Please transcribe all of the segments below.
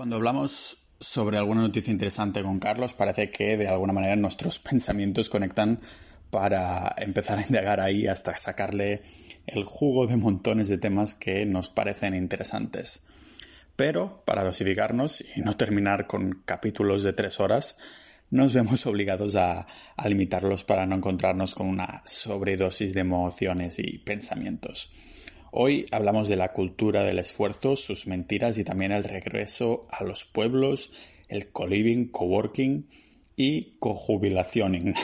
Cuando hablamos sobre alguna noticia interesante con Carlos, parece que de alguna manera nuestros pensamientos conectan para empezar a indagar ahí hasta sacarle el jugo de montones de temas que nos parecen interesantes. Pero, para dosificarnos y no terminar con capítulos de 3 horas, nos vemos obligados a limitarlos para no encontrarnos con una sobredosis de emociones y pensamientos. Hoy hablamos de la cultura del esfuerzo, sus mentiras y también el regreso a los pueblos, el co-living, co-working y cojubilacioning.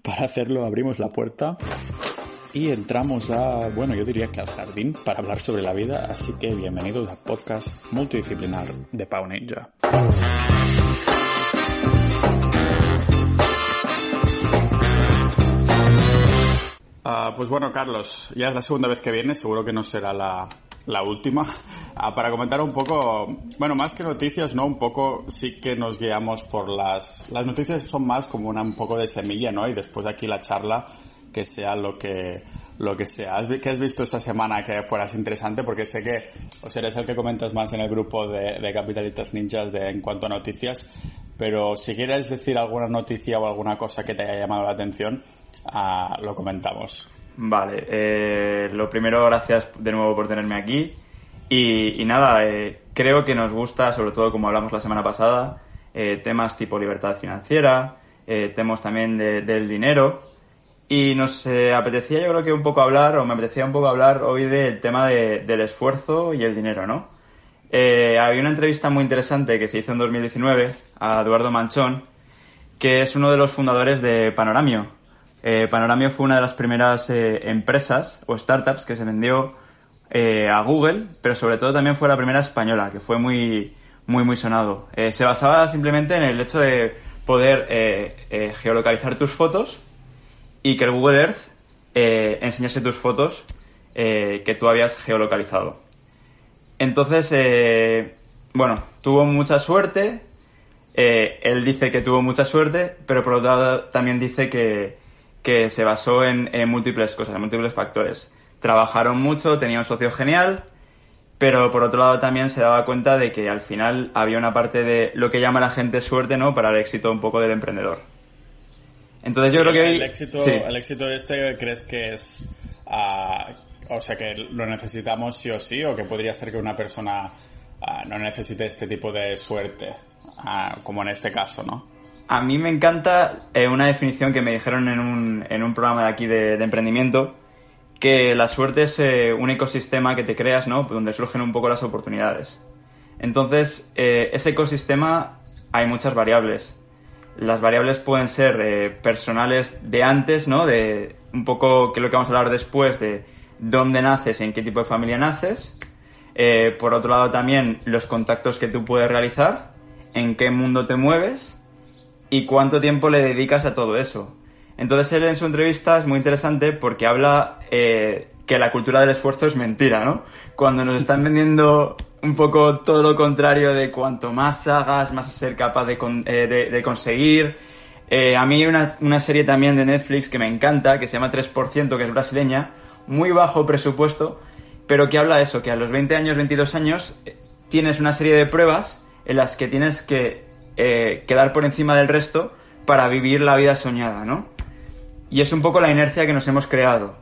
Para hacerlo abrimos la puerta y entramos a, yo diría que al jardín para hablar sobre la vida, así que bienvenidos al podcast multidisciplinar de Pau Ninja. Carlos, ya es la segunda vez que vienes, seguro que no será la última. Para comentar un poco, más que noticias, ¿no? Un poco sí que nos guiamos por las noticias son más como un poco de semilla, ¿no? Y después de aquí la charla, que sea lo que sea. ¿Qué has visto esta semana que fueras interesante? Porque sé que eres el que comentas más en el grupo de Capitalistas Ninjas en cuanto a noticias, pero si quieres decir alguna noticia o alguna cosa que te haya llamado la atención, lo comentamos. Vale, lo primero, gracias de nuevo por tenerme aquí. Y nada, creo que nos gusta, sobre todo como hablamos la semana pasada, temas tipo libertad financiera, temas también del dinero. Y nos apetecía, yo creo que me apetecía un poco hablar hoy del tema del esfuerzo y el dinero, ¿no? Había una entrevista muy interesante que se hizo en 2019 a Eduardo Manchón, que es uno de los fundadores de Panoramio. Panoramio fue una de las primeras empresas o startups que se vendió a Google, pero sobre todo también fue la primera española, que fue muy, muy, muy sonado. Se basaba simplemente en el hecho de poder geolocalizar tus fotos y que el Google Earth enseñase tus fotos que tú habías geolocalizado. Entonces, tuvo mucha suerte. Él dice que tuvo mucha suerte, pero por otro lado también dice que se basó en múltiples cosas, en múltiples factores. Trabajaron mucho, tenía un socio genial, pero por otro lado también se daba cuenta de que al final había una parte de lo que llama la gente suerte, ¿no?, para el éxito un poco del emprendedor. Entonces yo creo que el éxito este, ¿crees que es que lo necesitamos sí o sí, o que podría ser que una persona no necesite este tipo de suerte, como en este caso, ¿no? A mí me encanta una definición que me dijeron en un programa de aquí de emprendimiento, que la suerte es un ecosistema que te creas, ¿no?, donde surgen un poco las oportunidades. Entonces, ese ecosistema hay muchas variables. Las variables pueden ser personales de antes, ¿no?, de un poco que es lo que vamos a hablar después, de dónde naces, en qué tipo de familia naces. Por otro lado también los contactos que tú puedes realizar, en qué mundo te mueves y cuánto tiempo le dedicas a todo eso. Entonces él en su entrevista es muy interesante porque habla que la cultura del esfuerzo es mentira, ¿no? Cuando nos están vendiendo un poco todo lo contrario de cuanto más hagas, más ser capaz de conseguir. A mí hay una serie también de Netflix que me encanta, que se llama 3%, que es brasileña, muy bajo presupuesto, pero que habla eso, que a los 20 años, 22 años, tienes una serie de pruebas en las que tienes que quedar por encima del resto para vivir la vida soñada, ¿no? Y es un poco la inercia que nos hemos creado.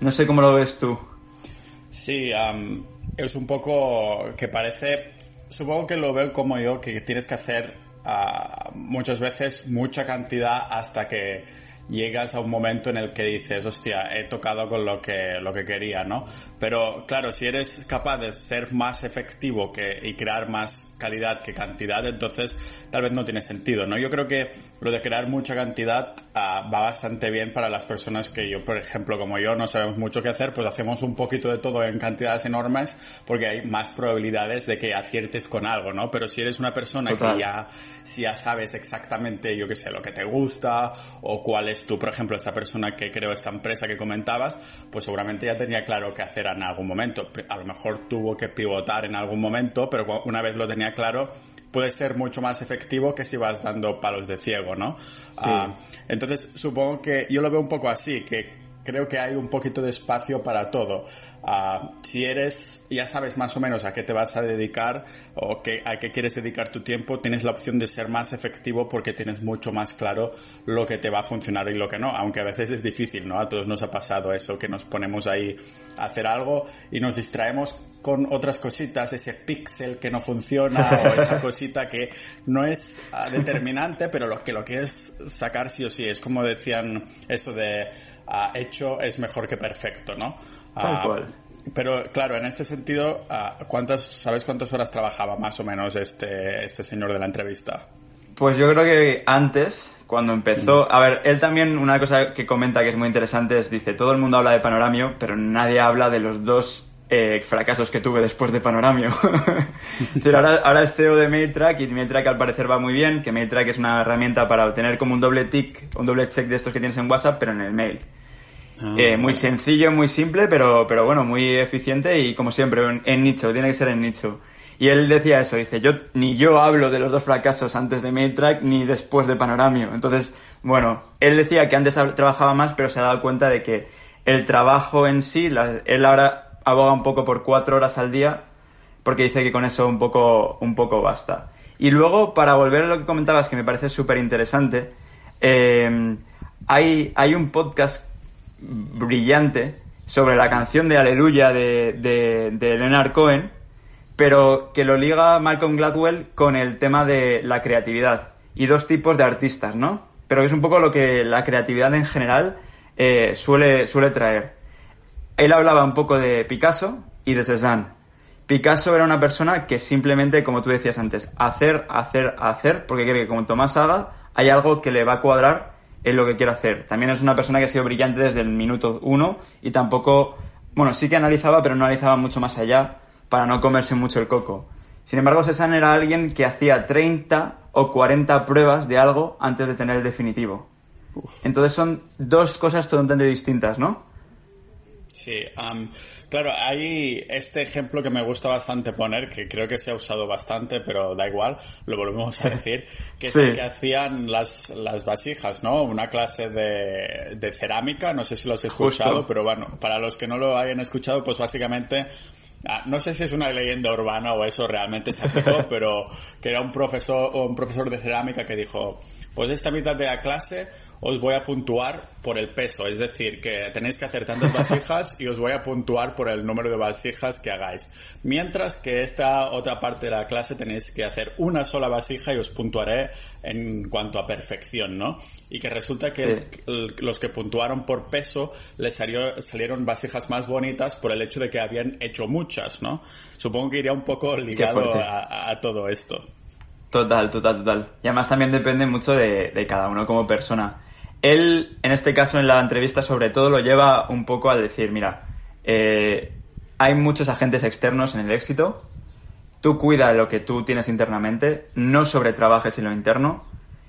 No sé cómo lo ves tú. Sí, es un poco que parece... Supongo que lo veo como yo, que tienes que hacer muchas veces mucha cantidad hasta que llegas a un momento en el que dices, hostia, he tocado con lo que quería, ¿no? Pero claro, si eres capaz de ser más efectivo y crear más calidad que cantidad, entonces tal vez no tiene sentido, ¿no? Yo creo que lo de crear mucha cantidad va bastante bien para las personas que yo, por ejemplo, como yo, no sabemos mucho qué hacer, pues hacemos un poquito de todo en cantidades enormes porque hay más probabilidades de que aciertes con algo, ¿no? Pero si eres una persona Total. Que ya, si ya sabes exactamente, yo qué sé, lo que te gusta o cuál es tú, por ejemplo, esta persona que creó esta empresa que comentabas, pues seguramente ya tenía claro qué hacer en algún momento. A lo mejor tuvo que pivotar en algún momento, pero una vez lo tenía claro, puede ser mucho más efectivo que si vas dando palos de ciego, ¿no? Sí. Entonces, supongo que yo lo veo un poco así, que creo que hay un poquito de espacio para todo. Si eres, ya sabes más o menos a qué te vas a dedicar o a qué quieres dedicar tu tiempo, tienes la opción de ser más efectivo porque tienes mucho más claro lo que te va a funcionar y lo que no, aunque a veces es difícil, ¿no? A todos nos ha pasado eso, que nos ponemos ahí a hacer algo y nos distraemos con otras cositas, ese píxel que no funciona o esa cosita que no es determinante, pero lo que quieres sacar sí o sí. Es como decían eso de hecho es mejor que perfecto, ¿no? Tal cual. Pero claro, en este sentido, ¿sabes cuántas horas trabajaba más o menos este señor de la entrevista? Pues yo creo que antes, cuando empezó... A ver, él también, una cosa que comenta que es muy interesante es, dice, todo el mundo habla de Panoramio, pero nadie habla de los dos fracasos que tuve después de Panoramio. Pero ahora es CEO de MailTrack, y MailTrack al parecer va muy bien, que MailTrack es una herramienta para obtener como un doble check de estos que tienes en WhatsApp, pero en el mail. Muy sencillo, muy simple, pero bueno, muy eficiente y como siempre, en nicho, tiene que ser en nicho. Y él decía eso, dice, ni yo hablo de los dos fracasos antes de MailTrack ni después de Panoramio. Entonces, bueno, él decía que antes trabajaba más, pero se ha dado cuenta de que el trabajo en sí, él ahora aboga un poco por 4 horas al día, porque dice que con eso un poco basta. Y luego, para volver a lo que comentabas, que me parece súper interesante, hay un podcast brillante sobre la canción de Aleluya de Leonard Cohen, pero que lo liga Malcolm Gladwell con el tema de la creatividad y dos tipos de artistas, ¿no? Pero es un poco lo que la creatividad en general suele traer. Él hablaba un poco de Picasso y de Cézanne. Picasso era una persona que simplemente, como tú decías antes, hacer, porque cree que cuanto más haga, hay algo que le va a cuadrar en lo que quiere hacer. También es una persona que ha sido brillante desde el minuto 1 y tampoco... Bueno, sí que analizaba, pero no analizaba mucho más allá para no comerse mucho el coco. Sin embargo, Cézanne era alguien que hacía 30 o 40 pruebas de algo antes de tener el definitivo. Uf. Entonces son dos cosas totalmente distintas, ¿no? Sí, claro, hay este ejemplo que me gusta bastante poner, que creo que se ha usado bastante, pero da igual, lo volvemos a decir, que es sí. El que hacían las vasijas, ¿no? Una clase de cerámica, no sé si lo has escuchado, justo. Pero bueno, para los que no lo hayan escuchado, pues básicamente... no sé si es una leyenda urbana o eso realmente se aplicó, pero que era un profesor de cerámica que dijo, pues esta mitad de la clase os voy a puntuar por el peso, es decir, que tenéis que hacer tantas vasijas y os voy a puntuar por el número de vasijas que hagáis, mientras que esta otra parte de la clase tenéis que hacer una sola vasija y os puntuaré en cuanto a perfección, ¿no? Y que resulta que sí. Los que puntuaron por peso les salieron vasijas más bonitas por el hecho de que habían hecho mucho, ¿no? Supongo que iría un poco ligado a todo esto. Total. Y además también depende mucho de cada uno como persona. Él, en este caso, en la entrevista, sobre todo, lo lleva un poco a decir, mira, hay muchos agentes externos en el éxito, tú cuida lo que tú tienes internamente, no sobretrabajes en lo interno,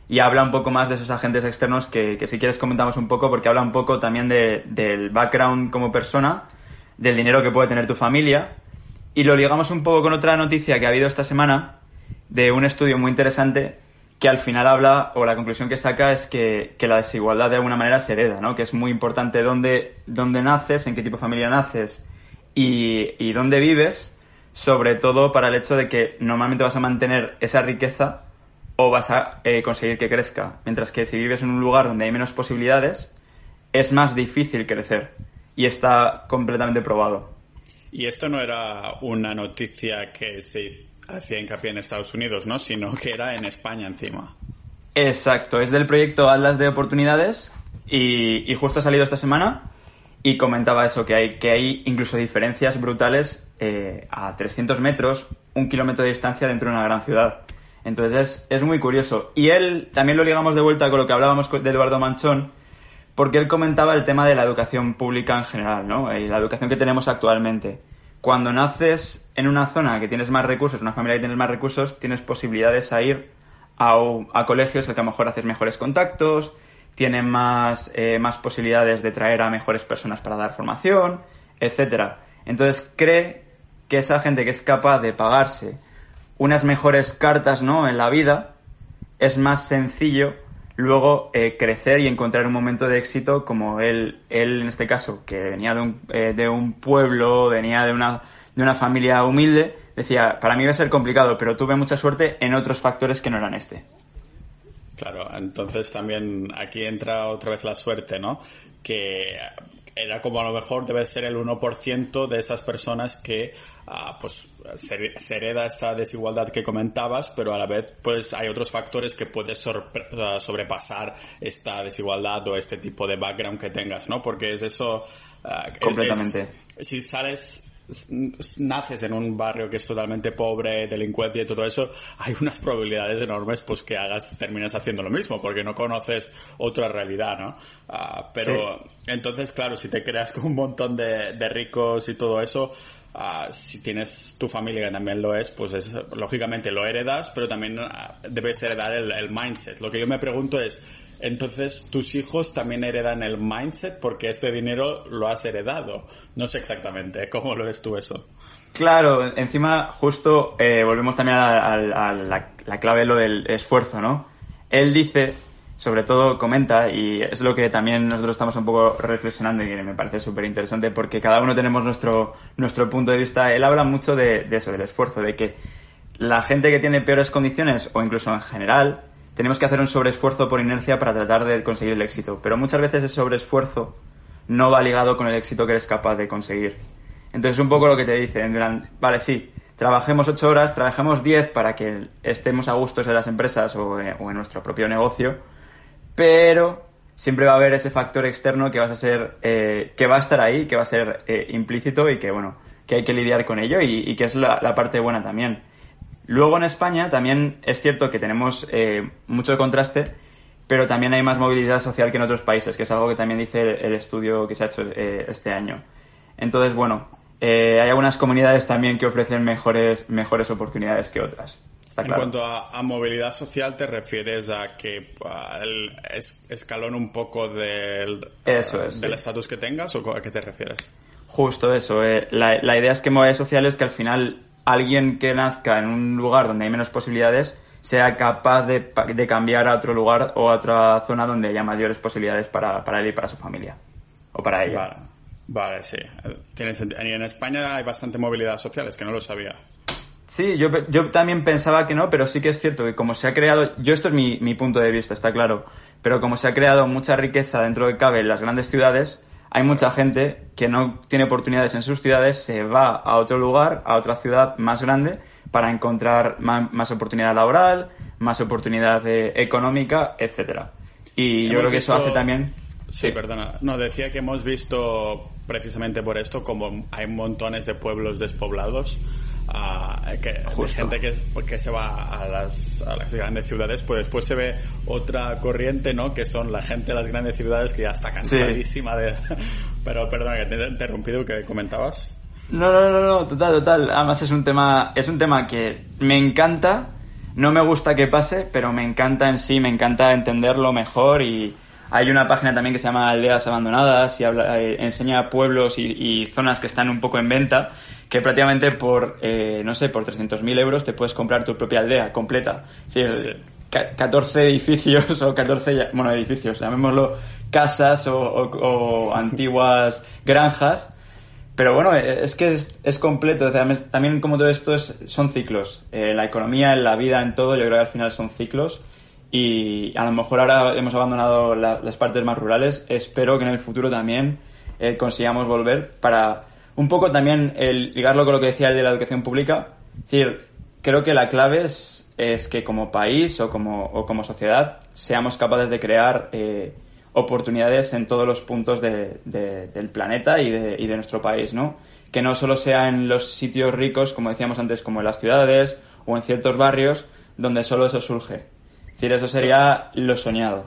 y habla un poco más de esos agentes externos que si quieres comentamos un poco, porque habla un poco también del background como persona, del dinero que puede tener tu familia, y lo ligamos un poco con otra noticia que ha habido esta semana de un estudio muy interesante que al final habla, o la conclusión que saca es que la desigualdad de alguna manera se hereda, ¿no? Que es muy importante dónde naces, en qué tipo de familia naces y dónde vives, sobre todo para el hecho de que normalmente vas a mantener esa riqueza o vas a conseguir que crezca, mientras que si vives en un lugar donde hay menos posibilidades es más difícil crecer. Y está completamente probado. Y esto no era una noticia que se hacía hincapié en Estados Unidos, ¿no? Sino que era en España encima. Exacto, es del proyecto Atlas de Oportunidades y justo ha salido esta semana y comentaba eso, que hay incluso diferencias brutales a 300 metros, 1 kilómetro de distancia dentro de una gran ciudad. Entonces es muy curioso. Y él, también lo ligamos de vuelta con lo que hablábamos de Eduardo Manchón, porque él comentaba el tema de la educación pública en general, ¿no? Y la educación que tenemos actualmente. Cuando naces en una zona que tienes más recursos, una familia que tienes más recursos, tienes posibilidades a ir a colegios al que a lo mejor haces mejores contactos, tienen más posibilidades de traer a mejores personas para dar formación, etcétera. Entonces cree que esa gente que es capaz de pagarse unas mejores cartas, ¿no?, en la vida, es más sencillo luego crecer y encontrar un momento de éxito como él en este caso, que venía de un pueblo, venía de una familia humilde, decía, para mí va a ser complicado, pero tuve mucha suerte en otros factores que no eran este. Claro, entonces también aquí entra otra vez la suerte, ¿no? Que era como a lo mejor debe ser el 1% de esas personas que pues se hereda esta desigualdad que comentabas, pero a la vez pues hay otros factores que pueden sobrepasar esta desigualdad o este tipo de background que tengas, ¿no? Porque es eso... completamente. Si sales... naces en un barrio que es totalmente pobre, delincuencia y todo eso, hay unas probabilidades enormes pues que termines haciendo lo mismo, porque no conoces otra realidad, ¿no? Pero sí. Entonces, claro, si te creas con un montón de ricos y todo eso, si tienes tu familia que también lo es, pues es, lógicamente lo heredas, pero también debes heredar el mindset. Lo que yo me pregunto es, entonces, ¿tus hijos también heredan el mindset? Porque este dinero lo has heredado. No sé exactamente, ¿cómo lo ves tú eso? Claro, encima justo volvemos también a la clave, lo del esfuerzo, ¿no? Él dice, sobre todo comenta, y es lo que también nosotros estamos un poco reflexionando y me parece súper interesante porque cada uno tenemos nuestro punto de vista. Él habla mucho de eso, del esfuerzo, de que la gente que tiene peores condiciones, o incluso en general, tenemos que hacer un sobreesfuerzo por inercia para tratar de conseguir el éxito. Pero muchas veces ese sobreesfuerzo no va ligado con el éxito que eres capaz de conseguir. Entonces es un poco lo que te dicen, vale, sí, trabajemos 8 horas, trabajemos 10 para que estemos a gustos en las empresas o en nuestro propio negocio, pero siempre va a haber ese factor externo que que va a estar ahí, que va a ser implícito y que, bueno, que hay que lidiar con ello y que es la parte buena también. Luego en España también es cierto que tenemos mucho contraste, pero también hay más movilidad social que en otros países, que es algo que también dice el estudio que se ha hecho este año. Entonces, bueno, hay algunas comunidades también que ofrecen mejores oportunidades que otras. Claro. En cuanto a movilidad social, ¿te refieres a que el escalón un poco del estatus que tengas o a qué te refieres? Justo eso. La idea es que movilidad social es que al final alguien que nazca en un lugar donde hay menos posibilidades sea capaz de cambiar a otro lugar o a otra zona donde haya mayores posibilidades para él y para su familia o para ella. Vale, sí. Y en España hay bastante movilidad social, es que no lo sabía. Sí, yo también pensaba que no, pero sí que es cierto que como se ha creado... Esto es mi punto de vista, está claro. Pero como se ha creado mucha riqueza dentro de cabe en las grandes ciudades, hay mucha gente que no tiene oportunidades en sus ciudades, se va a otro lugar, a otra ciudad más grande, para encontrar más oportunidad laboral, más oportunidad económica, etcétera. Y yo creo que eso hace también... Sí, perdona. No, decía que hemos visto precisamente por esto como hay montones de pueblos despoblados, de gente que se va a las grandes ciudades, pues después se ve otra corriente, ¿no? Que son la gente de las grandes ciudades que ya está cansadísima de... Pero perdona, que te he interrumpido, que comentabas. No, total. Además es un tema que me encanta, no me gusta que pase, pero me encanta en sí, me encanta entenderlo mejor y... Hay una página también que se llama Aldeas Abandonadas y enseña pueblos y zonas que están un poco en venta, que prácticamente por 300.000 euros te puedes comprar tu propia aldea completa. Es decir, sí. 14 edificios o 14, bueno, edificios, llamémoslo casas o antiguas granjas. Pero bueno, es que es completo. También como todo esto son ciclos. La economía, en la vida, en todo, yo creo que al final son ciclos. Y a lo mejor ahora hemos abandonado las partes más rurales. Espero que en el futuro también consigamos volver para un poco también ligarlo con lo que decía el de la educación pública. Es decir, creo que la clave es que como país o como sociedad seamos capaces de crear oportunidades en todos los puntos del planeta y de nuestro país, ¿no? Que no solo sea en los sitios ricos, como decíamos antes, como en las ciudades o en ciertos barrios donde solo eso surge. Es decir, eso sería lo soñado.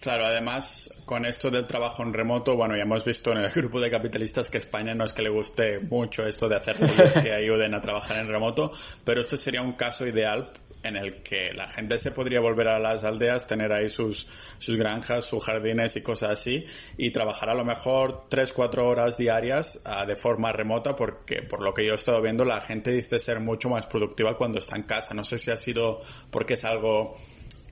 Claro, además, con esto del trabajo en remoto, bueno, ya hemos visto en el grupo de capitalistas que España no es que le guste mucho esto de hacer leyes que ayuden a trabajar en remoto, pero esto sería un caso ideal en el que la gente se podría volver a las aldeas, tener ahí sus granjas, sus jardines y cosas así, y trabajar a lo mejor 3-4 horas diarias de forma remota, porque por lo que yo he estado viendo, la gente dice ser mucho más productiva cuando está en casa. No sé si ha sido porque es algo...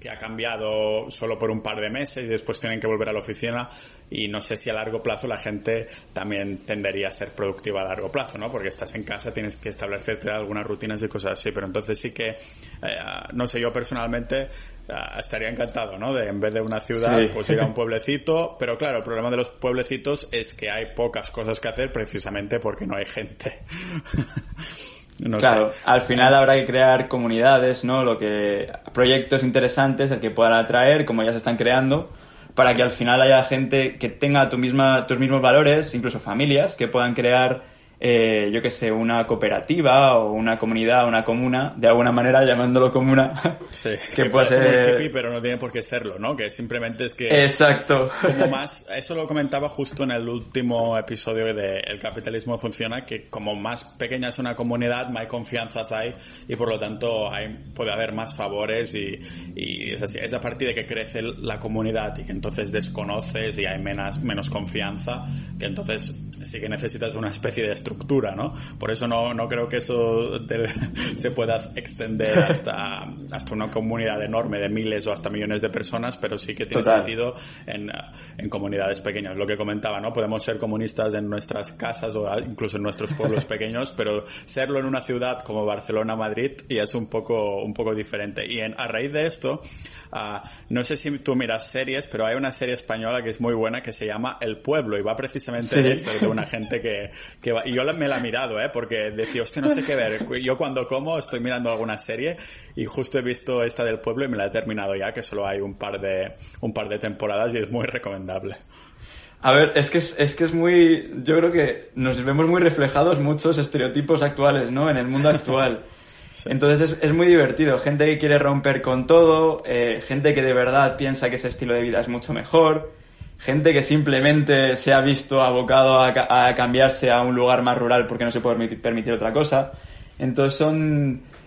que ha cambiado solo por un par de meses y después tienen que volver a la oficina, y no sé si a largo plazo la gente también tendería a ser productiva a largo plazo, ¿no? Porque estás en casa, tienes que establecerte algunas rutinas y cosas así, pero entonces sí que, no sé, yo personalmente estaría encantado, ¿no? De en vez de una ciudad, sí, pues ir a un pueblecito, pero claro, el problema de los pueblecitos es que hay pocas cosas que hacer precisamente porque no hay gente. No, claro, sé. Al final habrá que crear comunidades, ¿no? Proyectos interesantes, el que puedan atraer, como ya se están creando, para que al final haya gente que tenga tus mismos valores, incluso familias, que puedan crear, yo qué sé, una cooperativa o una comunidad, una comuna, de alguna manera llamándolo comuna. Sí, que puede ser muy hippie, pero no tiene por qué serlo, ¿no? Que simplemente es que... Exacto. Como más, eso lo comentaba justo en el último episodio de El Capitalismo Funciona, que como más pequeña es una comunidad, más confianzas hay y por lo tanto puede haber más favores, y es así. Es a partir de que crece la comunidad y que entonces desconoces y hay menos confianza, que entonces sí que necesitas una especie de estructura, ¿no? Por eso no creo que eso se pueda extender hasta una comunidad enorme de miles o hasta millones de personas, pero sí que tiene sentido en comunidades pequeñas. Lo que comentaba, ¿no? Podemos ser comunistas en nuestras casas o incluso en nuestros pueblos pequeños, pero serlo en una ciudad como Barcelona, Madrid, y es un poco diferente. Y a raíz de esto, no sé si tú miras series, pero hay una serie española que es muy buena que se llama El Pueblo, y va precisamente de esto, de una gente que va... Y yo me la he mirado, porque decía, hostia, no sé qué ver. Yo cuando como estoy mirando alguna serie y justo he visto esta del Pueblo y me la he terminado ya, que solo hay un par de temporadas y es muy recomendable. A ver, es que es muy... Yo creo que nos vemos muy reflejados muchos estereotipos actuales, ¿no? En el mundo actual. Sí. Entonces es muy divertido. Gente que quiere romper con todo, gente que de verdad piensa que ese estilo de vida es mucho mejor... Gente que simplemente se ha visto abocado a cambiarse a un lugar más rural porque no se puede permitir otra cosa. Entonces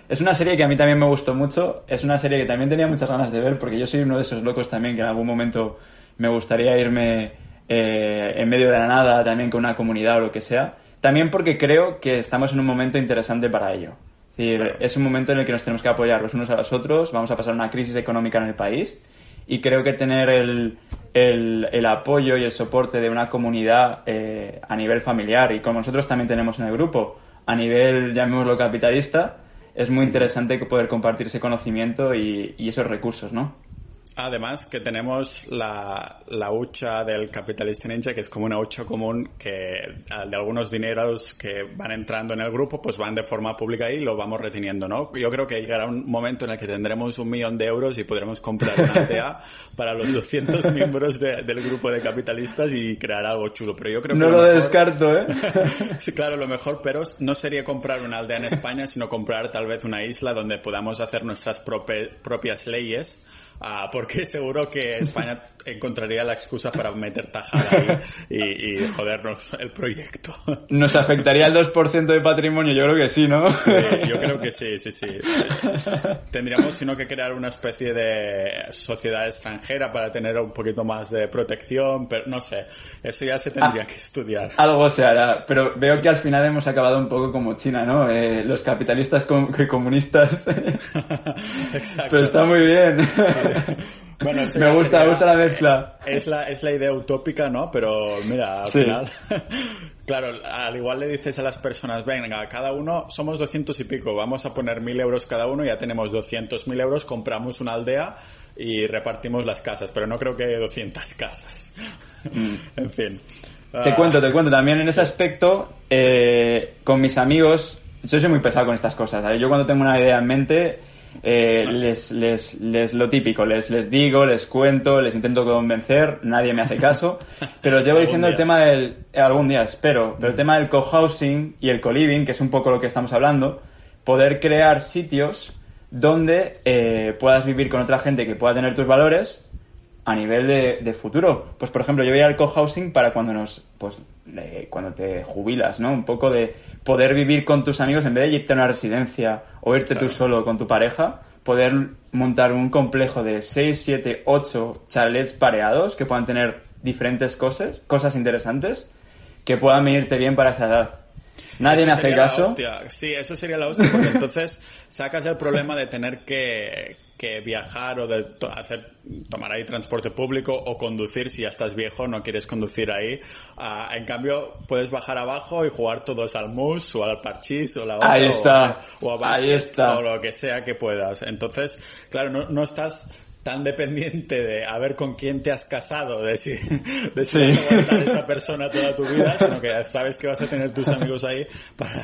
es una serie que a mí también me gustó mucho. Es una serie que también tenía muchas ganas de ver, porque yo soy uno de esos locos también que en algún momento me gustaría irme en medio de la nada también con una comunidad o lo que sea. También porque creo que estamos en un momento interesante para ello. Es decir, claro, es un momento en el que nos tenemos que apoyar los unos a los otros. Vamos a pasar una crisis económica en el país. Y creo que tener el apoyo y el soporte de una comunidad a nivel familiar, y como nosotros también tenemos en el grupo, a nivel, llamémoslo, capitalista, es muy interesante poder compartir ese conocimiento y esos recursos, ¿no? Además que tenemos la hucha del Capitalista Ninja, que es como una hucha común que de algunos dineros que van entrando en el grupo pues van de forma pública y lo vamos reteniendo, ¿no? Yo creo que llegará un momento en el que tendremos 1 millón de euros y podremos comprar una aldea para los 200 miembros del grupo de capitalistas y crear algo chulo, pero yo creo que... No lo descarto, ¿eh? Sí, claro, lo mejor, pero no sería comprar una aldea en España, sino comprar tal vez una isla donde podamos hacer nuestras propias leyes. Porque seguro que España encontraría la excusa para meter tajada y jodernos el proyecto. ¿Nos afectaría el 2% de patrimonio? Yo creo que sí, ¿no? Sí, yo creo que sí. Tendríamos, sino que crear una especie de sociedad extranjera para tener un poquito más de protección, pero no sé, eso ya se tendría que estudiar. Algo se hará, pero veo que al final hemos acabado un poco como China, ¿no? Los capitalistas comunistas. Exacto. Pero está muy bien. Sí. Bueno, me gusta la mezcla. Es la idea utópica, ¿no? Pero mira, al final... Claro, al igual le dices a las personas, venga, cada uno, somos 200 y pico, vamos a poner 1.000 euros cada uno, ya tenemos 200.000 euros, compramos una aldea y repartimos las casas, pero no creo que 200 casas. En fin. Te cuento, también en ese aspecto, con mis amigos, yo soy muy pesado con estas cosas, ¿sabes? Yo cuando tengo una idea en mente... les lo típico, les digo, les cuento, les intento convencer, nadie me hace caso, pero os llevo diciendo el tema del... Algún día espero, pero el tema del co-housing y el co-living, que es un poco lo que estamos hablando, poder crear sitios donde puedas vivir con otra gente que pueda tener tus valores a nivel de futuro. Pues por ejemplo, yo voy al co-housing para cuando cuando te jubilas, ¿no? Un poco de poder vivir con tus amigos en vez de irte a una residencia o irte tú solo con tu pareja, poder montar un complejo de 6, 7, 8 chalets pareados que puedan tener diferentes cosas interesantes que puedan venirte bien para esa edad. Nadie me hace caso. Sí, eso sería la hostia, porque entonces sacas el problema de tener que que viajar o de tomar ahí transporte público o conducir si ya estás viejo, no quieres conducir ahí. En cambio, puedes bajar abajo y jugar todos al mus o al parchís o la otra. Ahí está. O a básquet, ahí está. O lo que sea que puedas. Entonces, claro, no estás tan dependiente de a ver con quién te has casado, de si vas a aguantar a esa persona toda tu vida, sino que ya sabes que vas a tener tus amigos ahí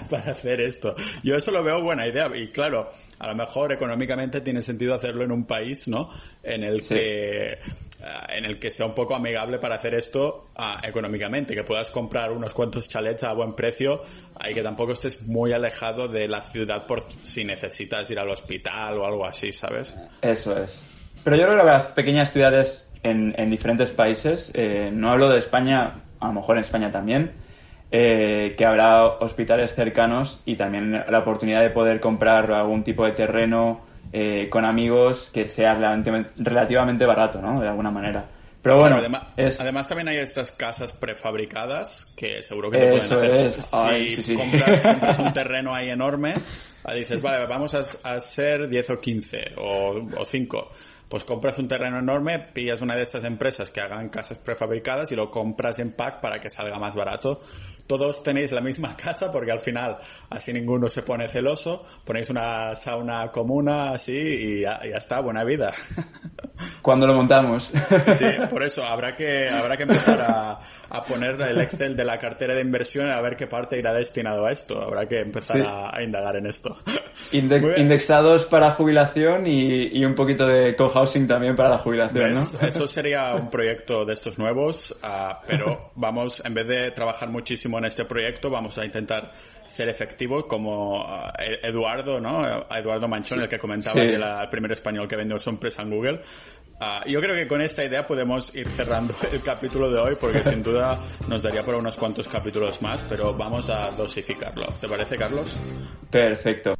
para hacer esto. Yo eso lo veo buena idea y claro, a lo mejor económicamente tiene sentido hacerlo en un país, ¿no?, en el que sea un poco amigable para hacer esto económicamente, que puedas comprar unos cuantos chalets a buen precio y que tampoco estés muy alejado de la ciudad por si necesitas ir al hospital o algo así, ¿sabes? Eso es. Pero yo creo que las pequeñas ciudades en diferentes países, no hablo de España, a lo mejor en España también, que habrá hospitales cercanos y también la oportunidad de poder comprar algún tipo de terreno con amigos que sea relativamente barato, ¿no?, de alguna manera. Pero bueno, claro, además también hay estas casas prefabricadas que seguro que te pueden hacer. Ay, si sí. Compras un terreno ahí enorme, dices, vale, vamos a ser 10 o 15 o 5. Pues compras un terreno enorme, pillas una de estas empresas que hagan casas prefabricadas y lo compras en pack para que salga más barato. Todos tenéis la misma casa porque al final así ninguno se pone celoso. Ponéis una sauna comuna así y ya está, buena vida. ¿Cuándo lo montamos? Sí, por eso habrá que empezar a poner el Excel de la cartera de inversión a ver qué parte irá destinado a esto. Habrá que empezar a indagar en esto. Indexados para jubilación y un poquito de housing también para la jubilación, ¿no? Eso sería un proyecto de estos nuevos, pero vamos, en vez de trabajar muchísimo en este proyecto, vamos a intentar ser efectivos como Eduardo, ¿no? Eduardo Manchón, el que comentabas, el primer español que vendió su empresa en Google. Yo creo que con esta idea podemos ir cerrando el capítulo de hoy porque sin duda nos daría por unos cuantos capítulos más, pero vamos a dosificarlo. ¿Te parece, Carlos? Perfecto.